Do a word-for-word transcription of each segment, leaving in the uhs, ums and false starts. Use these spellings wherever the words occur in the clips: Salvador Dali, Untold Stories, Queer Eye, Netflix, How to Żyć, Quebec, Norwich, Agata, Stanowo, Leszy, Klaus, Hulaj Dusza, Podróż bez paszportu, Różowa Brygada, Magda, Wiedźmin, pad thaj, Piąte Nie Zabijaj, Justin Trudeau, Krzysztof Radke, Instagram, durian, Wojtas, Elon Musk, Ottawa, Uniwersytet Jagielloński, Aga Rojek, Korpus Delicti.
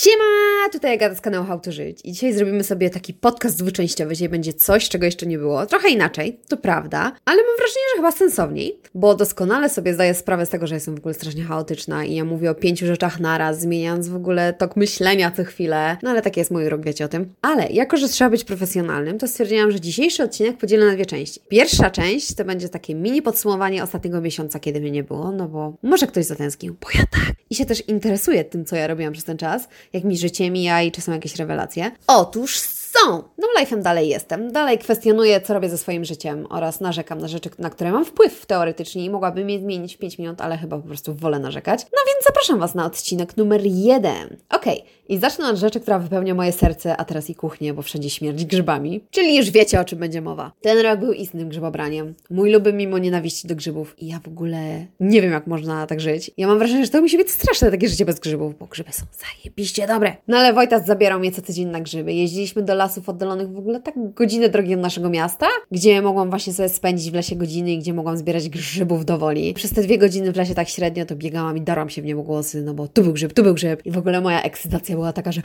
Siema! Tutaj Agata z kanału How to Żyć i dzisiaj zrobimy sobie taki podcast dwuczęściowy, gdzie będzie coś, czego jeszcze nie było. Trochę inaczej, to prawda, ale mam wrażenie, że chyba sensowniej, bo doskonale sobie zdaję sprawę z tego, że jestem w ogóle strasznie chaotyczna i ja mówię o pięciu rzeczach naraz, zmieniając w ogóle tok myślenia co chwilę, no ale taki jest mój rok, wiecie o tym. Ale jako, że trzeba być profesjonalnym, to stwierdziłam, że dzisiejszy odcinek podzielę na dwie części. Pierwsza część to będzie takie mini podsumowanie ostatniego miesiąca, kiedy mnie nie było, no bo może ktoś zatęsknił, bo ja tak. I się też interesuję tym, co ja robiłam przez ten czas, jakimi życiemi ja i czy są jakieś rewelacje. Otóż są! No life'em dalej jestem. Dalej kwestionuję, co robię ze swoim życiem oraz narzekam na rzeczy, na które mam wpływ teoretycznie i mogłabym je zmienić w pięć minut, ale chyba po prostu wolę narzekać. No więc zapraszam Was na odcinek numer jeden. Okej, okay. I zacznę od rzeczy, która wypełnia moje serce, a teraz i kuchnię, bo wszędzie śmierdzi grzybami. Czyli już wiecie, o czym będzie mowa. Ten rok był istnym grzybobraniem. Mój luby mimo nienawiści do grzybów. I ja w ogóle nie wiem, jak można tak żyć. Ja mam wrażenie, że to musi być straszne, takie życie bez grzybów, bo grzyby są zajebiście dobre. No ale Wojtas zabierał mnie co tydzień na grzyby. Jeździliśmy do lasów oddalonych w ogóle tak godzinę drogi od naszego miasta, gdzie mogłam właśnie sobie spędzić w lesie godziny i gdzie mogłam zbierać grzybów do woli. Przez te dwie godziny w lesie tak średnio to biegałam i darłam się w niebo głosy, no bo tu był grzyb, tu był grzyb. I w ogóle moja ekscytacja była taka, że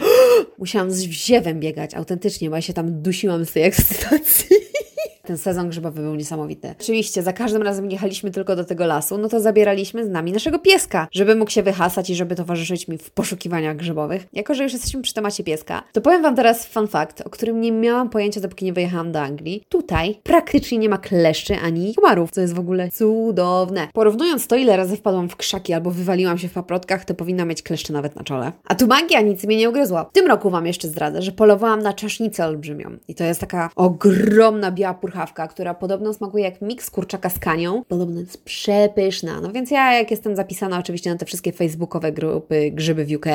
musiałam z ziewem biegać autentycznie, bo ja się tam dusiłam z tej ekscytacji. Ten sezon grzybowy był niesamowity. Oczywiście, za każdym razem jechaliśmy tylko do tego lasu, no to zabieraliśmy z nami naszego pieska, żeby mógł się wyhasać i żeby towarzyszyć mi w poszukiwaniach grzybowych. Jako, że już jesteśmy przy temacie pieska, to powiem Wam teraz fun fact, o którym nie miałam pojęcia, dopóki nie wyjechałam do Anglii. Tutaj praktycznie nie ma kleszczy ani komarów, co jest w ogóle cudowne. Porównując to, ile razy wpadłam w krzaki albo wywaliłam się w paprotkach, to powinna mieć kleszcze nawet na czole. A tu magia nic mnie nie ugryzła. W tym roku Wam jeszcze zdradzę, że polowałam na czasznicę olbrzymią. I to jest taka ogromna biała purpura, która podobno smakuje jak miks kurczaka z kanią. Podobno jest przepyszna. No więc ja, jak jestem zapisana oczywiście na te wszystkie facebookowe grupy, grzyby w U K,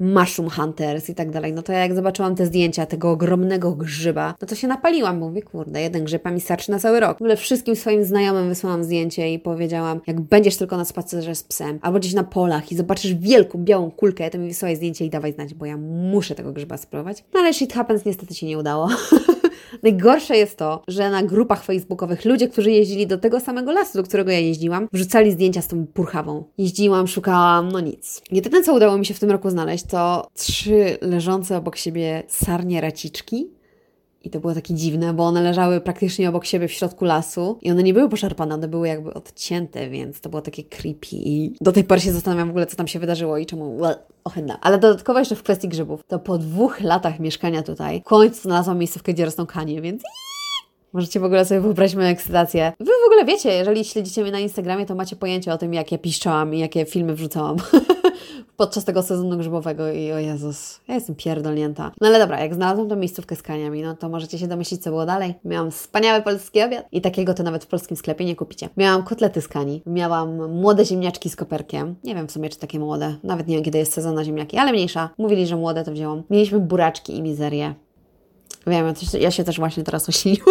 mushroom hunters i tak dalej, no to ja jak zobaczyłam te zdjęcia tego ogromnego grzyba, no to się napaliłam. Mówię, kurde, jeden grzyb, a mi starczy na cały rok. W ogóle wszystkim swoim znajomym wysłałam zdjęcie i powiedziałam, jak będziesz tylko na spacerze z psem, albo gdzieś na polach i zobaczysz wielką, białą kulkę, to mi wysyłaj zdjęcie i dawaj znać, bo ja muszę tego grzyba spróbować. No ale shit happens, niestety się nie udało. Najgorsze jest to, że na grupach facebookowych ludzie, którzy jeździli do tego samego lasu, do którego ja jeździłam, wrzucali zdjęcia z tą purchawą. Jeździłam, szukałam, no nic. Jedyne, co udało mi się w tym roku znaleźć, to trzy leżące obok siebie sarnie raciczki. I to było takie dziwne, bo one leżały praktycznie obok siebie w środku lasu i one nie były poszarpane, one były jakby odcięte, więc to było takie creepy i do tej pory się zastanawiam w ogóle, co tam się wydarzyło i czemu... Ohydna. Ale dodatkowo jeszcze w kwestii grzybów, to po dwóch latach mieszkania tutaj w końcu znalazłam miejscówkę, gdzie rosną kanie, więc... Możecie w ogóle sobie wyobrazić moją ekscytację. Wy w ogóle wiecie, jeżeli śledzicie mnie na Instagramie, to macie pojęcie o tym, jak ja piszczałam i jakie filmy wrzucałam podczas tego sezonu grzybowego i o Jezus, ja jestem pierdolnięta. No ale dobra, jak znalazłam tą miejscówkę z kaniami, no to możecie się domyślić, co było dalej. Miałam wspaniały polski obiad i takiego to nawet w polskim sklepie nie kupicie. Miałam kotlety z kani, miałam młode ziemniaczki z koperkiem. Nie wiem w sumie, czy takie młode. Nawet nie wiem, kiedy jest sezon na ziemniaki, ale mniejsza. Mówili, że młode, to wzięłam. Mieliśmy buraczki i mizerię. Wiem, ja się też właśnie teraz ośliniłam.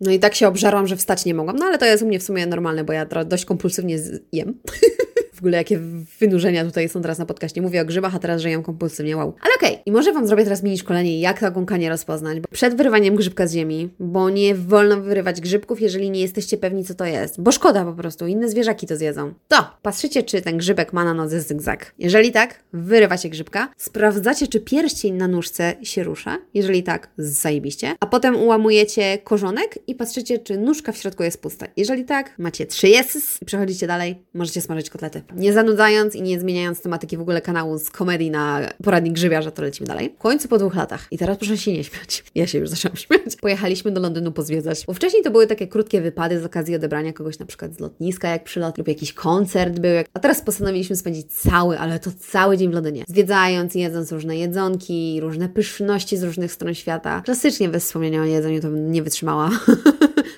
No i tak się obżarłam, że wstać nie mogłam. No ale to jest u mnie w sumie normalne, bo ja dość kompulsywnie jem. W ogóle jakie wynurzenia tutaj są teraz na podcaście. Mówię o grzybach, a teraz, że jem kompulsywnie, wow. Ale okej, okay. I może Wam zrobię teraz mini szkolenie, jak taką kanię rozpoznać. Bo przed wyrywaniem grzybka z ziemi, bo nie wolno wyrywać grzybków, jeżeli nie jesteście pewni, co to jest. Bo szkoda po prostu, inne zwierzaki to zjedzą. To patrzycie, czy ten grzybek ma na nodze zygzak. Jeżeli tak, wyrywacie grzybka, sprawdzacie, czy pierścień na nóżce się rusza. Jeżeli tak, zajebiście. A potem ułamujecie korzonek i patrzycie, czy nóżka w środku jest pusta. Jeżeli tak, macie trzy yeses i przechodzicie dalej, możecie smażyć kotlety. Nie zanudzając i nie zmieniając tematyki w ogóle kanału z komedii na poradnik grzybiarza, to lecimy dalej. W końcu po dwóch latach. I teraz proszę się nie śmiać. Ja się już zaczęłam śmiać. Pojechaliśmy do Londynu pozwiedzać. Bo wcześniej to były takie krótkie wypady z okazji odebrania kogoś na przykład z lotniska, jak przylot lub jakiś koncert był. Jak... A teraz postanowiliśmy spędzić cały, ale to cały dzień w Londynie. Zwiedzając i jedząc różne jedzonki, różne pyszności z różnych stron świata. Klasycznie bez wspomnienia o jedzeniu to bym nie wytrzymała.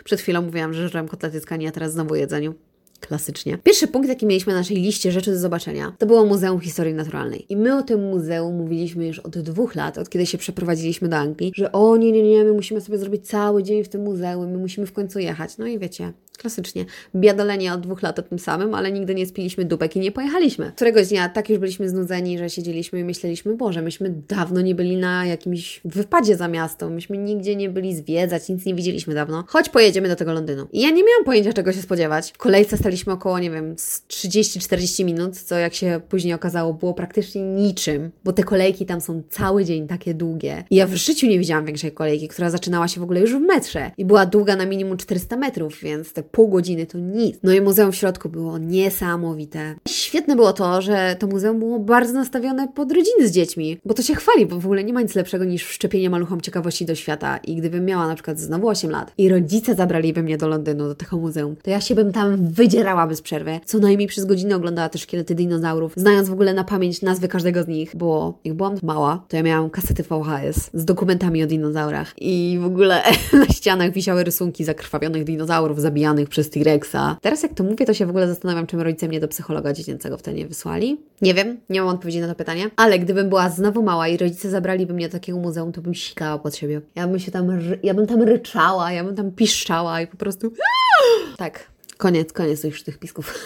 Przed chwilą mówiłam, że żrem kotlety z kani, a teraz znowu o jedzeniu. Klasycznie. Pierwszy punkt, jaki mieliśmy na naszej liście rzeczy do zobaczenia, to było Muzeum Historii Naturalnej. I my o tym muzeum mówiliśmy już od dwóch lat, od kiedy się przeprowadziliśmy do Anglii, że o nie, nie, nie, my musimy sobie zrobić cały dzień w tym muzeum, my musimy w końcu jechać. No i wiecie, klasycznie. Biadolenie od dwóch lat o tym samym, ale nigdy nie spiliśmy dupek i nie pojechaliśmy. Któregoś dnia tak już byliśmy znudzeni, że siedzieliśmy i myśleliśmy, Boże, myśmy dawno nie byli na jakimś wypadzie za miasto, myśmy nigdzie nie byli zwiedzać, nic nie widzieliśmy dawno. Choć pojedziemy do tego Londynu. I ja nie miałam pojęcia, czego się spodziewać. W kolejce zaczęliśmy około, nie wiem, trzydzieści czterdzieści minut, co jak się później okazało było praktycznie niczym, bo te kolejki tam są cały dzień takie długie. I ja w życiu nie widziałam większej kolejki, która zaczynała się w ogóle już w metrze i była długa na minimum czterysta metrów, więc te pół godziny to nic. No i muzeum w środku było niesamowite. Świetne było to, że to muzeum było bardzo nastawione pod rodziny z dziećmi, bo to się chwali, bo w ogóle nie ma nic lepszego niż wszczepienie maluchom ciekawości do świata. I gdybym miała na przykład znowu osiem lat i rodzice zabraliby mnie do Londynu, do tego muzeum, to ja się bym tam wydzierała bez przerwy. Co najmniej przez godzinę oglądała te szkielety dinozaurów, znając w ogóle na pamięć nazwy każdego z nich, bo jak byłam mała, to ja miałam kasety V H S z dokumentami o dinozaurach i w ogóle na ścianach wisiały rysunki zakrwawionych dinozaurów zabijanych przez T-Rexa. Teraz jak to mówię, to się w ogóle zastanawiam, czym rodzice mnie do psychologa dziecięcego wtedy nie wysłali. Nie wiem, nie mam odpowiedzi na to pytanie, ale gdybym była znowu mała i rodzice zabraliby mnie do takiego muzeum, to bym sikała pod siebie. Ja bym się tam, ry- ja bym tam ryczała, ja bym tam piszczała i po prostu... Tak. Koniec, koniec już tych pisków.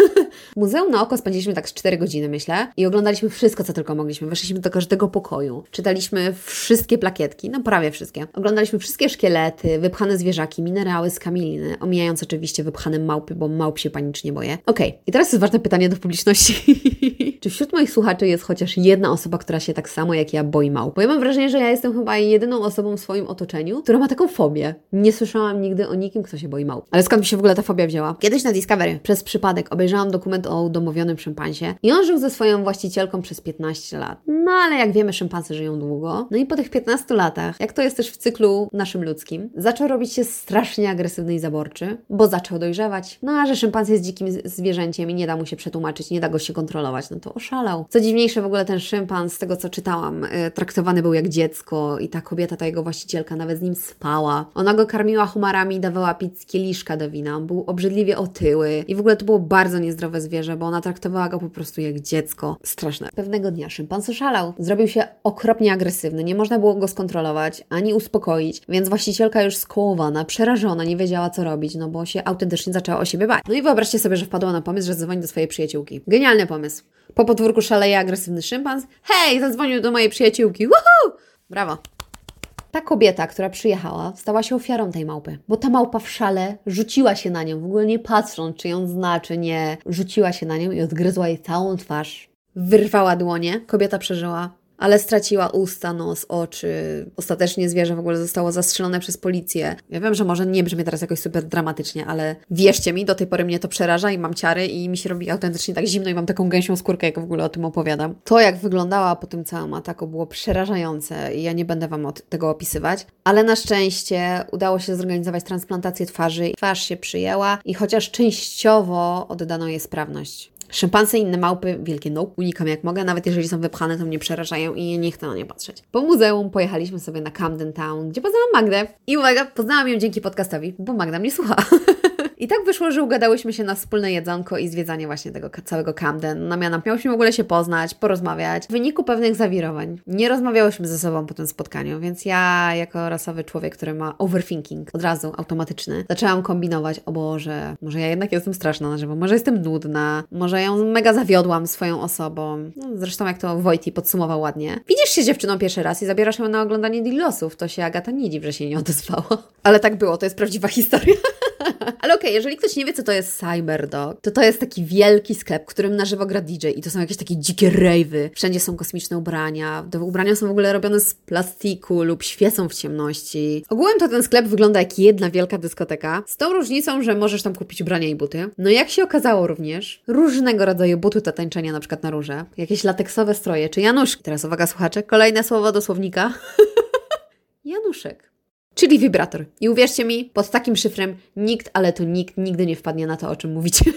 Muzeum na oko spędziliśmy tak z cztery godziny, myślę, i oglądaliśmy wszystko, co tylko mogliśmy. Weszliśmy do każdego pokoju, czytaliśmy wszystkie plakietki, no prawie wszystkie. Oglądaliśmy wszystkie szkielety, wypchane zwierzaki, minerały z kamieliny, omijając oczywiście wypchane małpy, bo małp się panicznie boję. Okej, okay. I teraz jest ważne pytanie do publiczności. Czy wśród moich słuchaczy jest chociaż jedna osoba, która się tak samo jak ja boi małp? Bo ja mam wrażenie, że ja jestem chyba jedyną osobą w swoim otoczeniu, która ma taką fobię. Nie słyszałam nigdy o nikim, kto się boi małp. Ale skąd mi się w ogóle ta fobia wzięła? Kiedyś na Discovery przez przypadek obejrzałam dokument o udomowionym szympansie i on żył ze swoją właścicielką przez piętnaście lat. No ale jak wiemy, szympansy żyją długo. No i po tych piętnastu latach, jak to jest też w cyklu naszym ludzkim, zaczął robić się strasznie agresywny i zaborczy, bo zaczął dojrzewać. No a że szympans jest dzikim zwierzęciem i nie da mu się przetłumaczyć, nie da go się kontrolować, no to oszalał. Co dziwniejsze, w ogóle ten szympans, z tego co czytałam, traktowany był jak dziecko i ta kobieta, ta jego właścicielka, nawet z nim spała. Ona go karmiła humarami i dawała pić z kieliszka do wina. Był obrzydliwie otyły i w ogóle to było bardzo niezdrowe zwierzę, bo ona traktowała go po prostu jak dziecko. Straszne. Pewnego dnia szympans oszalał. Zrobił się okropnie agresywny. Nie można było go skontrolować, ani uspokoić, więc właścicielka już skołowana, przerażona, nie wiedziała co robić, no bo się autentycznie zaczęła o siebie bać. No i wyobraźcie sobie, że wpadła na pomysł, że dzwoni do swojej przyjaciółki. Genialny pomysł. Po podwórku szaleje agresywny szympans. Hej, zadzwonił do mojej przyjaciółki. Woohoo! Brawo. Ta kobieta, która przyjechała, stała się ofiarą tej małpy, bo ta małpa w szale rzuciła się na nią, w ogóle nie patrząc, czy ją zna, czy nie. Rzuciła się na nią i odgryzła jej całą twarz. Wyrwała dłonie, kobieta przeżyła, ale straciła usta, nos, oczy. Ostatecznie zwierzę w ogóle zostało zastrzelone przez policję. Ja wiem, że może nie brzmi teraz jakoś super dramatycznie, ale wierzcie mi, do tej pory mnie to przeraża i mam ciary i mi się robi autentycznie tak zimno i mam taką gęsią skórkę, jak w ogóle o tym opowiadam. To, jak wyglądała po tym całym ataku, było przerażające i ja nie będę Wam od tego opisywać, ale na szczęście udało się zorganizować transplantację twarzy. Twarz się przyjęła i chociaż częściowo oddano jej sprawność. Szympansy i inne małpy, wielkie no, unikam jak mogę, nawet jeżeli są wypchane, to mnie przerażają i nie chcę na nie patrzeć. Po muzeum pojechaliśmy sobie na Camden Town, gdzie poznałam Magdę. I uwaga, poznałam ją dzięki podcastowi, bo Magda mnie słucha. I tak wyszło, że ugadałyśmy się na wspólne jedzonko i zwiedzanie właśnie tego całego Camden. Na mianach miałyśmy w ogóle się poznać, porozmawiać. W wyniku pewnych zawirowań nie rozmawiałyśmy ze sobą po tym spotkaniu, więc ja jako rasowy człowiek, który ma overthinking, od razu automatyczny, zaczęłam kombinować, o Boże, może ja jednak jestem straszna na żywo, może jestem nudna, może ją mega zawiodłam swoją osobą. No, zresztą jak to Wojty podsumował ładnie. Widzisz się dziewczyną pierwszy raz i zabierasz ją na oglądanie Dillosów, to się Agata nie dziw, że się nie odezwała. Ale tak było, to jest prawdziwa historia. Ale okej, okay, jeżeli ktoś nie wie, co to jest Cyberdog, to to jest taki wielki sklep, w którym na żywo gra D J i to są jakieś takie dzikie rejwy. Wszędzie są kosmiczne ubrania, te ubrania są w ogóle robione z plastiku lub świecą w ciemności. Ogółem to ten sklep wygląda jak jedna wielka dyskoteka, z tą różnicą, że możesz tam kupić ubrania i buty. No jak się okazało również, różnego rodzaju buty do tańczenia, na przykład na róże, jakieś lateksowe stroje czy januszki. Teraz uwaga słuchacze, kolejne słowo do słownika. Januszek. Czyli wibrator. I uwierzcie mi, pod takim szyfrem nikt, ale to nikt nigdy nie wpadnie na to, o czym mówicie.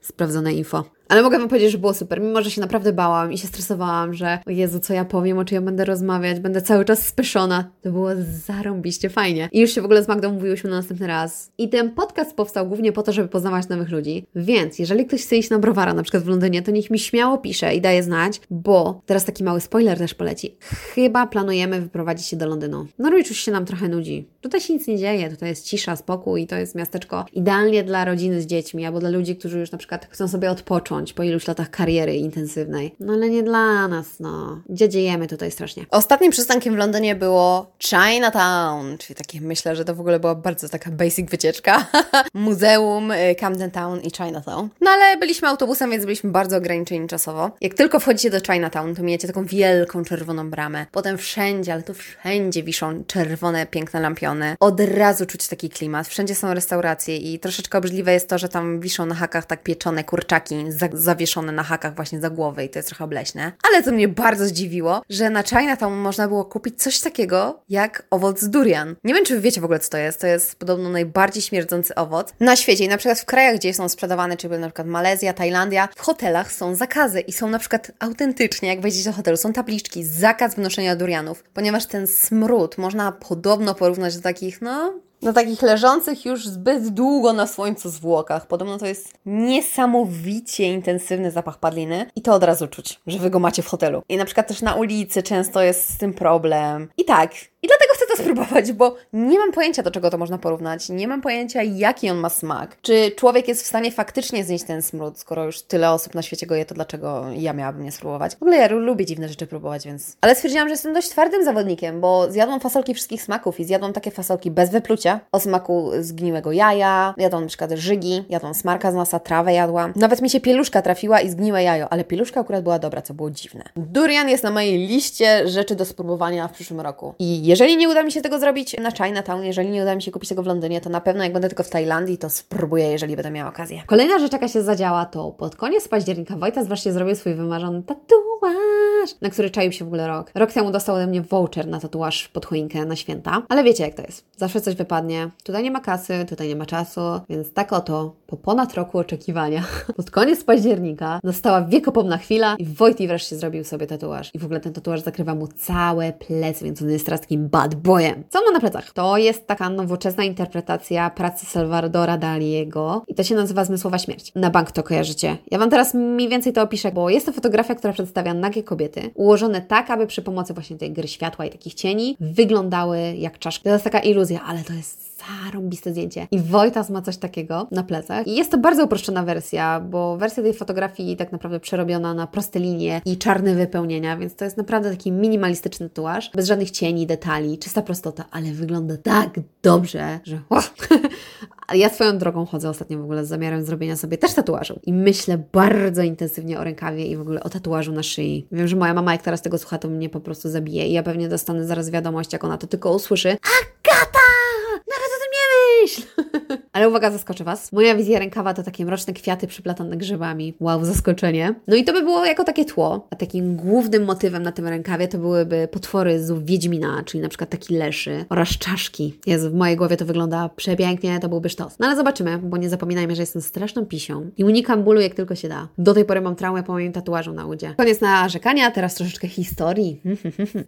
Sprawdzone info. Ale mogę Wam powiedzieć, że było super, mimo że się naprawdę bałam i się stresowałam, że o Jezu, co ja powiem, o czym ja będę rozmawiać, będę cały czas spyszona. To było zarąbiście fajnie. I już się w ogóle z Magdą mówiłyśmy na następny raz. I ten podcast powstał głównie po to, żeby poznawać nowych ludzi, więc jeżeli ktoś chce iść na browara, na przykład w Londynie, to niech mi śmiało pisze i daje znać, bo teraz taki mały spoiler też poleci. Chyba planujemy wyprowadzić się do Londynu. Norwich już się nam trochę nudzi. Tutaj się nic nie dzieje, tutaj jest cisza, spokój i to jest miasteczko idealnie dla rodziny z dziećmi albo dla ludzi, którzy już na przykład chcą sobie odpocząć, bądź po iluś latach kariery intensywnej. No ale nie dla nas, no. Dziadziejemy tutaj strasznie. Ostatnim przystankiem w Londynie było Chinatown, czyli takie, myślę, że to w ogóle była bardzo taka basic wycieczka. Muzeum, Camden Town i Chinatown. No ale byliśmy autobusem, więc byliśmy bardzo ograniczeni czasowo. Jak tylko wchodzicie do Chinatown, to mijacie taką wielką czerwoną bramę. Potem wszędzie, ale to wszędzie wiszą czerwone, piękne lampiony. Od razu czuć taki klimat. Wszędzie są restauracje i troszeczkę obrzydliwe jest to, że tam wiszą na hakach tak pieczone kurczaki za- zawieszone na hakach właśnie za głowy i to jest trochę obleśne. Ale co mnie bardzo zdziwiło, że na Chinatown można było kupić coś takiego jak owoc durian. Nie wiem, czy wy wiecie w ogóle, co to jest. To jest podobno najbardziej śmierdzący owoc na świecie i na przykład w krajach, gdzie są sprzedawane, czyli na przykład Malezja, Tajlandia, w hotelach są zakazy i są na przykład autentycznie, jak wejdziecie do hotelu, są tabliczki, zakaz wnoszenia durianów, ponieważ ten smród można podobno porównać do takich, no... do takich leżących już zbyt długo na słońcu zwłokach. Podobno to jest niesamowicie intensywny zapach padliny i to od razu czuć, że wy go macie w hotelu. I na przykład też na ulicy często jest z tym problem. I tak... I dlatego chcę to spróbować, bo nie mam pojęcia, do czego to można porównać. Nie mam pojęcia, jaki on ma smak. Czy człowiek jest w stanie faktycznie znieść ten smród? Skoro już tyle osób na świecie go je, to dlaczego ja miałabym nie spróbować? W ogóle ja lubię dziwne rzeczy próbować, więc... Ale stwierdziłam, że jestem dość twardym zawodnikiem, bo zjadłam fasolki wszystkich smaków i zjadłam takie fasolki bez wyplucia. O smaku zgniłego jaja, jadłam na przykład żygi, jadłam smarka z nosa, trawę jadłam. Nawet mi się pieluszka trafiła i zgniłe jajo, ale pieluszka akurat była dobra, co było dziwne. Durian jest na mojej liście rzeczy do spróbowania w przyszłym roku. I jeżeli nie uda mi się tego zrobić na Chinatown, jeżeli nie uda mi się kupić tego w Londynie, to na pewno jak będę tylko w Tajlandii, to spróbuję, jeżeli będę miała okazję. Kolejna rzecz, jaka się zadziała, to pod koniec października Wojtas wreszcie zrobił swój wymarzony tatuaż, na który czaił się w ogóle rok. Rok temu dostał ode mnie voucher na tatuaż pod choinkę na święta, ale wiecie jak to jest. Zawsze coś wypadnie. Tutaj nie ma kasy, tutaj nie ma czasu, więc tak oto po ponad roku oczekiwania. Pod koniec października nastała wiekopomna chwila i Wojty wreszcie zrobił sobie tatuaż. I w ogóle ten tatuaż zakrywa mu całe plecy, więc on jest teraz takim bad boyem. Co on ma na plecach? To jest taka nowoczesna interpretacja pracy Salvadora Daliego i to się nazywa Zmysłowa śmierć. Na bank to kojarzycie. Ja Wam teraz mniej więcej to opiszę, bo jest to fotografia, która przedstawia nagie kobiety, ułożone tak, aby przy pomocy właśnie tej gry światła i takich cieni wyglądały jak czaszki. To jest taka iluzja, ale to jest zarąbiste zdjęcie. I Wojtas ma coś takiego na plecach. I jest to bardzo uproszczona wersja, bo wersja tej fotografii tak naprawdę przerobiona na proste linie i czarne wypełnienia, więc to jest naprawdę taki minimalistyczny tatuaż, bez żadnych cieni, detali, czysta prostota, ale wygląda tak dobrze, że... Ja swoją drogą chodzę ostatnio w ogóle z zamiarem zrobienia sobie też tatuażu. I myślę bardzo intensywnie o rękawie i w ogóle o tatuażu na szyi. Wiem, że moja mama, jak teraz tego słucha, to mnie po prostu zabije i ja pewnie dostanę zaraz wiadomość, jak ona to tylko usłyszy. Agata! Nawet o tym nie myśl! Ale uwaga, zaskoczę Was. Moja wizja rękawa to takie mroczne kwiaty przyplatane grzybami. Wow, zaskoczenie. No i to by było jako takie tło. A takim głównym motywem na tym rękawie to byłyby potwory z Wiedźmina, czyli na przykład taki Leszy oraz czaszki. Jezu, w mojej głowie to wygląda przepięknie, to byłby sztos. No ale zobaczymy, bo nie zapominajmy, że jestem straszną pisią i unikam bólu jak tylko się da. Do tej pory mam traumę po moim tatuażu na udzie. Koniec narzekania, teraz troszeczkę historii.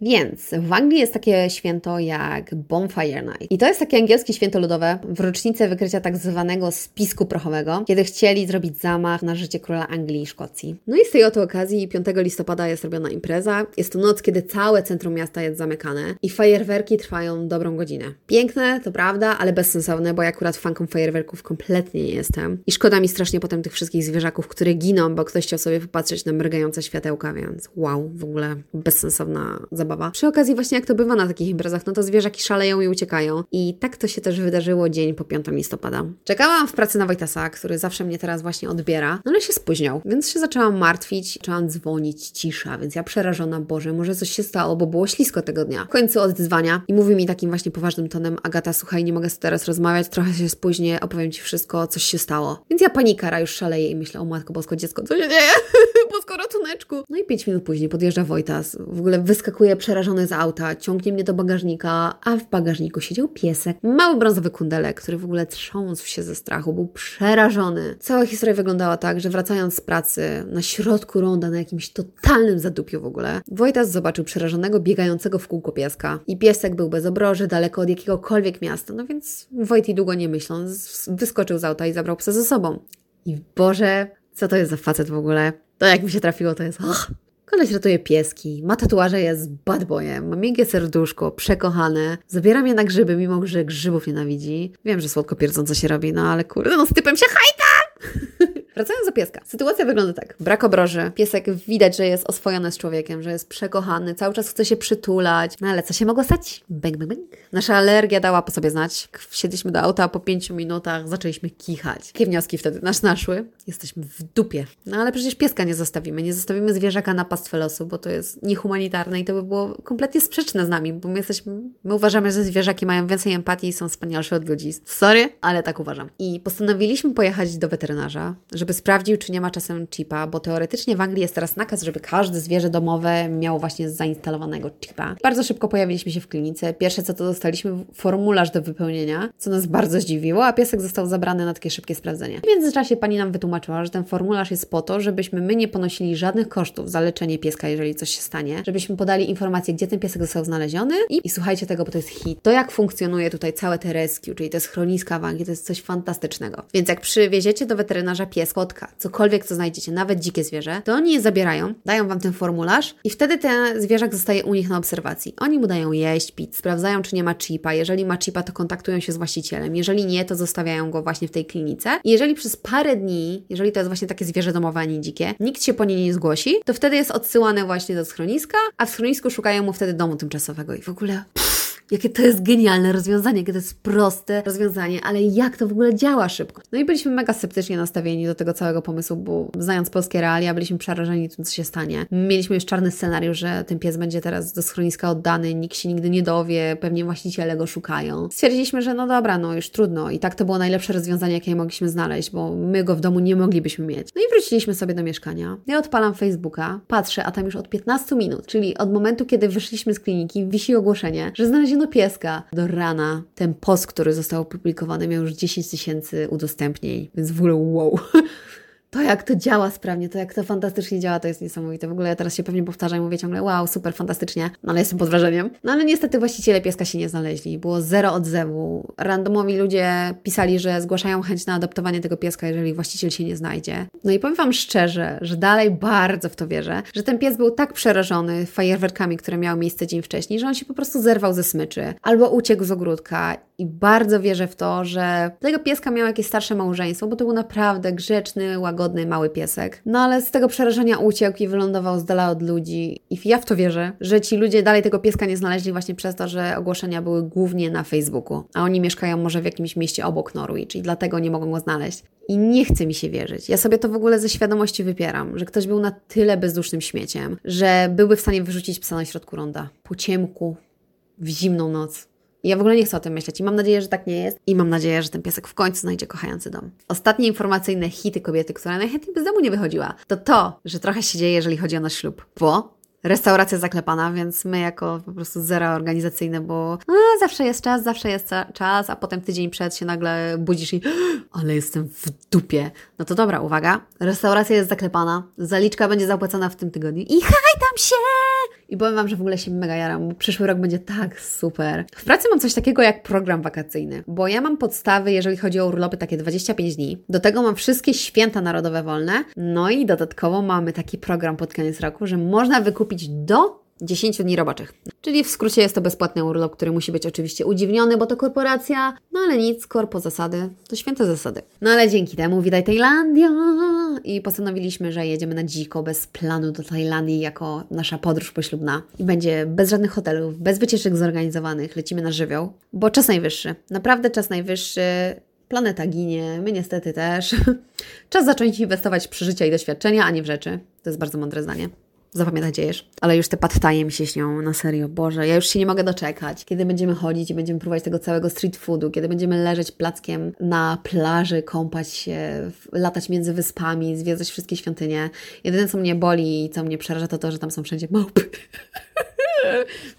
Więc w Anglii jest takie święto jak Bonfire Night. I to jest takie angielskie święto ludowe w rocznicę wykrycia tak zwanego spisku prochowego, kiedy chcieli zrobić zamach na życie króla Anglii i Szkocji. No i z tej oto okazji piątego listopada jest robiona impreza. Jest to noc, kiedy całe centrum miasta jest zamykane i fajerwerki trwają dobrą godzinę. Piękne, to prawda, ale bezsensowne, bo ja akurat fanką fajerwerków kompletnie nie jestem. I szkoda mi strasznie potem tych wszystkich zwierzaków, które giną, bo ktoś chciał sobie popatrzeć na mrygające światełka, więc wow, w ogóle bezsensowna zabawa. Przy okazji właśnie jak to bywa na takich imprezach, no to zwierzaki szaleją i uciekają. I tak to się też wydarzyło dzień po piątego listopada. Czekałam w pracy na Wojtasa, który zawsze mnie teraz właśnie odbiera, no ale się spóźniał, więc się zaczęłam martwić, zaczęłam dzwonić, cisza, więc ja przerażona, Boże, może coś się stało, bo było ślisko tego dnia. W końcu oddzwania i mówi mi takim właśnie poważnym tonem: Agata, słuchaj, nie mogę teraz rozmawiać, trochę się spóźnię, opowiem Ci wszystko, coś się stało. Więc ja panikara już szaleję i myślę: o matko bosko, dziecko, co się dzieje? Bosko, ratuneczku. No i pięć minut później podjeżdża Wojtas, w ogóle wyskakuje przerażony z auta, ciągnie mnie do bagażnika, a w bagażniku siedział piesek, mały brązowy kundelek, który w ogóle trząsł się ze strachu, był przerażony. Cała historia wyglądała tak, że wracając z pracy na środku ronda, na jakimś totalnym zadupiu w ogóle, Wojtas zobaczył przerażonego, biegającego w kółko pieska. I piesek był bez obroży, daleko od jakiegokolwiek miasta, no więc Wojty długo nie myśląc wyskoczył z auta i zabrał psa ze sobą. I Boże, co to jest za facet w ogóle? To jak mi się trafiło, to jest... Och. Koleś ratuje pieski, ma tatuaże, jest bad boyem, ma miękkie serduszko, przekochane, zabiera mnie na grzyby, mimo że grzybów nienawidzi. Wiem, że słodko pierdząco się robi, no ale kurde, no z typem się hajta! Wracając do pieska. Sytuacja wygląda tak. Brak obroży. Piesek widać, że jest oswojony z człowiekiem, że jest przekochany, cały czas chce się przytulać. No ale co się mogło stać? Bęk, bęk, bęk. Nasza alergia dała po sobie znać. Wsiedliśmy do auta, po pięciu minutach zaczęliśmy kichać. Jakie wnioski wtedy nas naszły? Jesteśmy w dupie. No ale przecież pieska nie zostawimy. Nie zostawimy zwierzaka na pastwę losu, bo to jest niehumanitarne i to by było kompletnie sprzeczne z nami, bo my jesteśmy, my uważamy, że zwierzaki mają więcej empatii i są wspanialsze od ludzi. Sorry, ale tak uważam. I postanowiliśmy pojechać do weterynarza, żeby sprawdził, czy nie ma czasem chipa, bo teoretycznie w Anglii jest teraz nakaz, żeby każde zwierzę domowe miało właśnie zainstalowanego chipa. Bardzo szybko pojawiliśmy się w klinice. Pierwsze co to dostaliśmy formularz do wypełnienia, co nas bardzo zdziwiło, a piesek został zabrany na takie szybkie sprawdzenie. W międzyczasie pani nam wytłumaczyła, że ten formularz jest po to, żebyśmy my nie ponosili żadnych kosztów za leczenie pieska, jeżeli coś się stanie, żebyśmy podali informację, gdzie ten piesek został znaleziony i, i słuchajcie tego, bo to jest hit. To jak funkcjonuje tutaj całe te rescue, czyli te schroniska w Anglii, to jest coś fantastycznego. Więc jak przywieziecie do weterynarza pies, kotka, cokolwiek co znajdziecie, nawet dzikie zwierzę, to oni je zabierają, dają wam ten formularz i wtedy ten zwierzak zostaje u nich na obserwacji. Oni mu dają jeść, pić, sprawdzają, czy nie ma chipa. Jeżeli ma chipa, to kontaktują się z właścicielem. Jeżeli nie, to zostawiają go właśnie w tej klinice. I jeżeli przez parę dni, jeżeli to jest właśnie takie zwierzę domowe, a nie dzikie, nikt się po niej nie zgłosi, to wtedy jest odsyłane właśnie do schroniska, a w schronisku szukają mu wtedy domu tymczasowego i w ogóle... Jakie to jest genialne rozwiązanie, jakie to jest proste rozwiązanie, ale jak to w ogóle działa szybko. No i byliśmy mega sceptycznie nastawieni do tego całego pomysłu, bo znając polskie realia, byliśmy przerażeni tym, co się stanie. Mieliśmy już czarny scenariusz, że ten pies będzie teraz do schroniska oddany, nikt się nigdy nie dowie, pewnie właściciele go szukają. Stwierdziliśmy, że no dobra, no już trudno i tak to było najlepsze rozwiązanie, jakie mogliśmy znaleźć, bo my go w domu nie moglibyśmy mieć. No i wróciliśmy sobie do mieszkania. Ja odpalam Facebooka, patrzę, a tam już od piętnastu minut, czyli od momentu, kiedy wyszliśmy z kliniki, wisi ogłoszenie, że znaleziono do pieska. Do rana ten post, który został opublikowany, miał już dziesięć tysięcy udostępnień, więc w ogóle wow. To jak to działa sprawnie, to jak to fantastycznie działa, to jest niesamowite. W ogóle ja teraz się pewnie powtarzam i mówię ciągle wow, super, fantastycznie, no ale jestem pod wrażeniem. No ale niestety właściciele pieska się nie znaleźli. Było zero odzewu. Randomowi ludzie pisali, że zgłaszają chęć na adoptowanie tego pieska, jeżeli właściciel się nie znajdzie. No i powiem Wam szczerze, że dalej bardzo w to wierzę, że ten pies był tak przerażony fajerwerkami, które miały miejsce dzień wcześniej, że on się po prostu zerwał ze smyczy albo uciekł z ogródka. I bardzo wierzę w to, że tego pieska miał jakieś starsze małżeństwo, bo to był naprawdę grzeczny, łagodny, mały piesek. No ale z tego przerażenia uciekł i wylądował z dala od ludzi. I ja w to wierzę, że ci ludzie dalej tego pieska nie znaleźli właśnie przez to, że ogłoszenia były głównie na Facebooku. A oni mieszkają może w jakimś mieście obok Norwich i dlatego nie mogą go znaleźć. I nie chce mi się wierzyć. Ja sobie to w ogóle ze świadomości wypieram, że ktoś był na tyle bezdusznym śmieciem, że byłby w stanie wyrzucić psa na środku ronda. Po ciemku, w zimną noc. Ja w ogóle nie chcę o tym myśleć i mam nadzieję, że tak nie jest. I mam nadzieję, że ten piesek w końcu znajdzie kochający dom. Ostatnie informacyjne hity kobiety, która najchętniej by z domu nie wychodziła, to to, że trochę się dzieje, jeżeli chodzi o nasz ślub. Bo restauracja zaklepana, więc my jako po prostu zera organizacyjne, bo a, zawsze jest czas, zawsze jest ca- czas, a potem tydzień przed się nagle budzisz i ale jestem w dupie. No to dobra, uwaga, restauracja jest zaklepana, zaliczka będzie zapłacona w tym tygodniu i haj tam się! I powiem Wam, że w ogóle się mega jaram, bo przyszły rok będzie tak super. W pracy mam coś takiego jak program wakacyjny, bo ja mam podstawy, jeżeli chodzi o urlopy, takie dwadzieścia pięć dni. Do tego mam wszystkie święta narodowe wolne. No i dodatkowo mamy taki program pod koniec roku, że można wykupić do dziesięciu dni roboczych. Czyli w skrócie jest to bezpłatny urlop, który musi być oczywiście udziwniony, bo to korporacja, no ale nic, korpo zasady, to święte zasady. No ale dzięki temu widaj Tajlandia! I postanowiliśmy, że jedziemy na dziko, bez planu do Tajlandii jako nasza podróż poślubna. I będzie bez żadnych hotelów, bez wycieczek zorganizowanych, lecimy na żywioł, bo czas najwyższy, naprawdę czas najwyższy. Planeta ginie, my niestety też. Czas zacząć inwestować w przeżycia i doświadczenia, a nie w rzeczy. To jest bardzo mądre zdanie. Zapamiętaj, gdzie jesz. Ale już te pad thaje mi się śnią, na serio, Boże. Ja już się nie mogę doczekać. Kiedy będziemy chodzić i będziemy próbować tego całego street foodu, kiedy będziemy leżeć plackiem na plaży, kąpać się, latać między wyspami, zwiedzać wszystkie świątynie. Jedyne, co mnie boli i co mnie przeraża, to to, że tam są wszędzie małpy.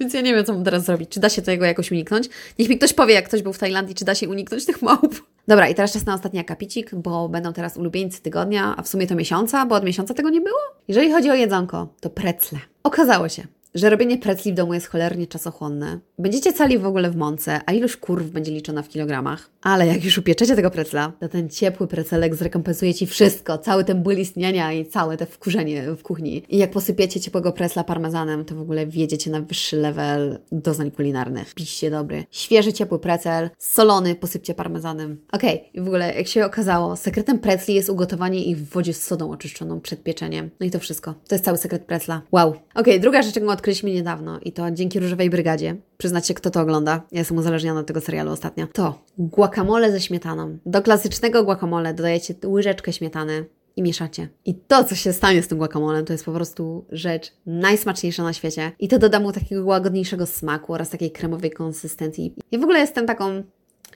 Więc ja nie wiem, co mam teraz zrobić. Czy da się tego jakoś uniknąć? Niech mi ktoś powie, jak ktoś był w Tajlandii, czy da się uniknąć tych małp. Dobra, i teraz czas na ostatni akapicik, bo będą teraz ulubieńcy tygodnia, a w sumie to miesiąca, bo od miesiąca tego nie było. Jeżeli chodzi o jedzonko, to precle. Okazało się, że robienie precli w domu jest cholernie czasochłonne, Będziecie cali w ogóle w mące, a ilość kurw będzie liczona w kilogramach. Ale jak już upieczecie tego precla, to ten ciepły precelek zrekompensuje Ci wszystko, cały ten ból istnienia i całe te wkurzenie w kuchni. I jak posypiecie ciepłego precla parmezanem, to w ogóle wjedziecie na wyższy level doznań kulinarnych. Piście dobry. Świeży, ciepły precel, solony, posypcie parmezanem. Okej, okay. I w ogóle jak się okazało, sekretem precli jest ugotowanie ich w wodzie z sodą oczyszczoną przed pieczeniem. No i to wszystko. To jest cały sekret precla. Wow. Okej, okay, druga rzecz, którą odkryliśmy niedawno i to dzięki Różowej Brygadzie. Przyznacie, kto to ogląda. Ja jestem uzależniona od tego serialu ostatnio. To guacamole ze śmietaną. Do klasycznego guacamole dodajecie łyżeczkę śmietany i mieszacie. I to, co się stanie z tym guacamolem, to jest po prostu rzecz najsmaczniejsza na świecie. I to doda mu takiego łagodniejszego smaku oraz takiej kremowej konsystencji. Ja w ogóle jestem taką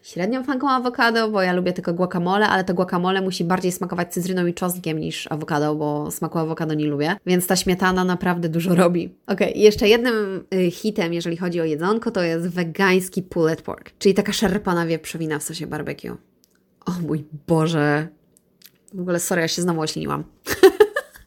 średnią fanką awokado, bo ja lubię tylko guacamole, ale to guacamole musi bardziej smakować cytryną i czosnkiem niż awokado, bo smaku awokado nie lubię, więc ta śmietana naprawdę dużo robi. Okej, okay, jeszcze jednym hitem, jeżeli chodzi o jedzonko, to jest wegański pulled pork, czyli taka szarpana wieprzowina w sosie barbecue. O mój Boże. W ogóle sorry, ja się znowu ośliniłam.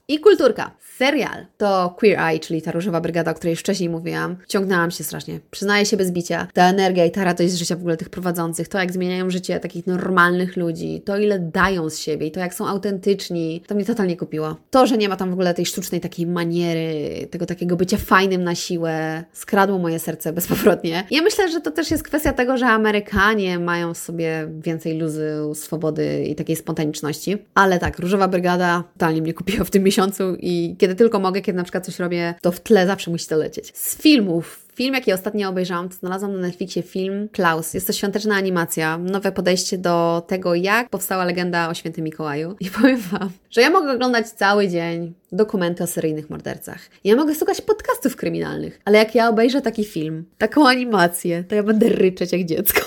I kulturka. Serial to Queer Eye, czyli ta Różowa Brygada, o której wcześniej mówiłam. Ciągnęłam się strasznie. Przyznaję się bez bicia. Ta energia i ta radość z życia w ogóle tych prowadzących, to jak zmieniają życie takich normalnych ludzi, to ile dają z siebie i to jak są autentyczni, to mnie totalnie kupiło. To, że nie ma tam w ogóle tej sztucznej takiej maniery, tego takiego bycia fajnym na siłę, skradło moje serce bezpowrotnie. Ja myślę, że to też jest kwestia tego, że Amerykanie mają w sobie więcej luzu, swobody i takiej spontaniczności. Ale tak, Różowa Brygada totalnie mnie kupiła w tym miesiącu. I kiedy tylko mogę, kiedy na przykład coś robię, to w tle zawsze musi to lecieć. Z filmów, film jaki ostatnio obejrzałam, to znalazłam na Netflixie film Klaus. Jest to świąteczna animacja, nowe podejście do tego, jak powstała legenda o świętym Mikołaju. I powiem Wam, że ja mogę oglądać cały dzień dokumenty o seryjnych mordercach. Ja mogę słuchać podcastów kryminalnych, ale jak ja obejrzę taki film, taką animację, to ja będę ryczeć jak dziecko.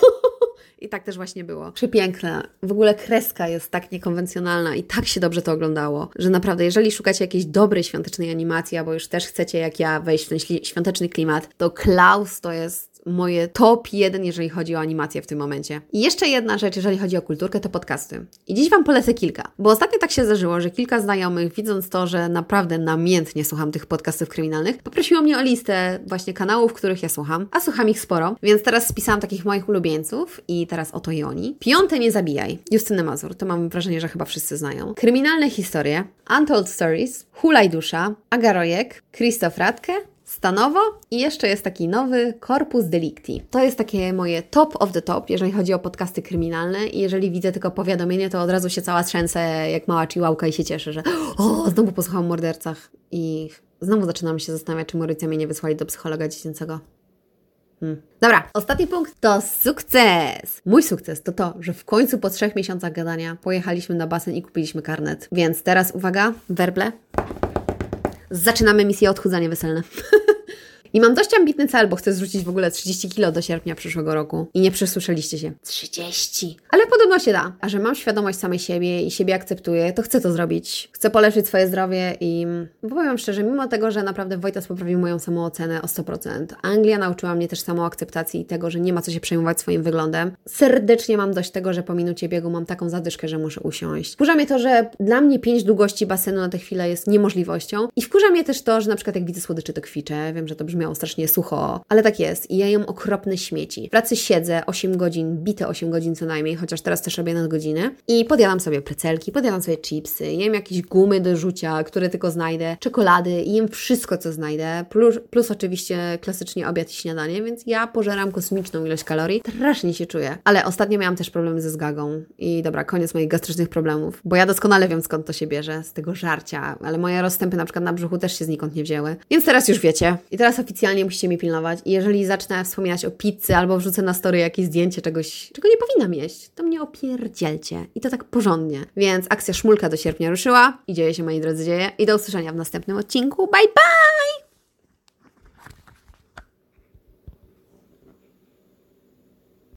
I tak też właśnie było. Przepiękne. W ogóle kreska jest tak niekonwencjonalna i tak się dobrze to oglądało, że naprawdę, jeżeli szukacie jakiejś dobrej świątecznej animacji, albo już też chcecie, jak ja, wejść w ten świąteczny klimat, to Klaus to jest moje top jeden, jeżeli chodzi o animację w tym momencie. I jeszcze jedna rzecz, jeżeli chodzi o kulturkę, to podcasty. I dziś Wam polecę kilka, bo ostatnio tak się zdarzyło, że kilka znajomych, widząc to, że naprawdę namiętnie słucham tych podcastów kryminalnych, poprosiło mnie o listę właśnie kanałów, których ja słucham, a słucham ich sporo, więc teraz spisałam takich moich ulubieńców i teraz oto i oni. Piąte Nie Zabijaj, Justyny Mazur, to mam wrażenie, że chyba wszyscy znają. Kryminalne Historie, Untold Stories, Hulaj Dusza, Aga Rojek, Krzysztof Radke, Stanowo i jeszcze jest taki nowy Korpus Delicti. To jest takie moje top of the top, jeżeli chodzi o podcasty kryminalne i jeżeli widzę tylko powiadomienie, to od razu się cała trzęsę jak mała chihuahua i się cieszę, że o, znowu posłuchałam o mordercach i znowu zaczynam się zastanawiać, czy Mauricja mnie nie wysłali do psychologa dziecięcego. Hmm. Dobra, ostatni punkt to sukces. Mój sukces to to, że w końcu po trzech miesiącach gadania pojechaliśmy na basen i kupiliśmy karnet. Więc teraz uwaga, werble. Zaczynamy misję odchudzanie weselne. I mam dość ambitny cel, bo chcę zrzucić w ogóle trzydzieści kilo do sierpnia przyszłego roku. I nie przesłyszeliście się. trzydzieści! Ale podobno się da. A że mam świadomość samej siebie i siebie akceptuję, to chcę to zrobić. Chcę polepszyć swoje zdrowie i... Bo powiem szczerze, mimo tego, że naprawdę Wojtas poprawił moją samoocenę o sto procent, Anglia nauczyła mnie też samoakceptacji i tego, że nie ma co się przejmować swoim wyglądem. Serdecznie mam dość tego, że po minucie biegu mam taką zadyszkę, że muszę usiąść. Wkurza mnie to, że dla mnie pięć długości basenu na tę chwilę jest niemożliwością. I wkurza mnie też to, że na przykład jak widzę słodyczy, to kwiczę. Wiem, że to brzmi miało strasznie sucho, ale tak jest i ja jem okropne śmieci. W pracy siedzę osiem godzin, bite osiem godzin co najmniej, chociaż teraz też robię nadgodziny i podjadam sobie precelki, podjadam sobie chipsy, jem jakieś gumy do rzucia, które tylko znajdę, czekolady i jem wszystko, co znajdę, plus, plus oczywiście klasycznie obiad i śniadanie, więc ja pożeram kosmiczną ilość kalorii, strasznie się czuję. Ale ostatnio miałam też problemy ze zgagą i dobra, koniec moich gastrycznych problemów, bo ja doskonale wiem, skąd to się bierze, z tego żarcia, ale moje rozstępy na przykład na brzuchu też się znikąd nie wzięły, więc teraz już wiecie. I teraz oficjalnie musicie mnie pilnować i jeżeli zacznę wspominać o pizzy albo wrzucę na story jakieś zdjęcie czegoś, czego nie powinnam jeść, to mnie opierdzielcie i to tak porządnie. Więc akcja Szmulka do sierpnia ruszyła i dzieje się, moi drodzy, dzieje i do usłyszenia w następnym odcinku. Bye, bye!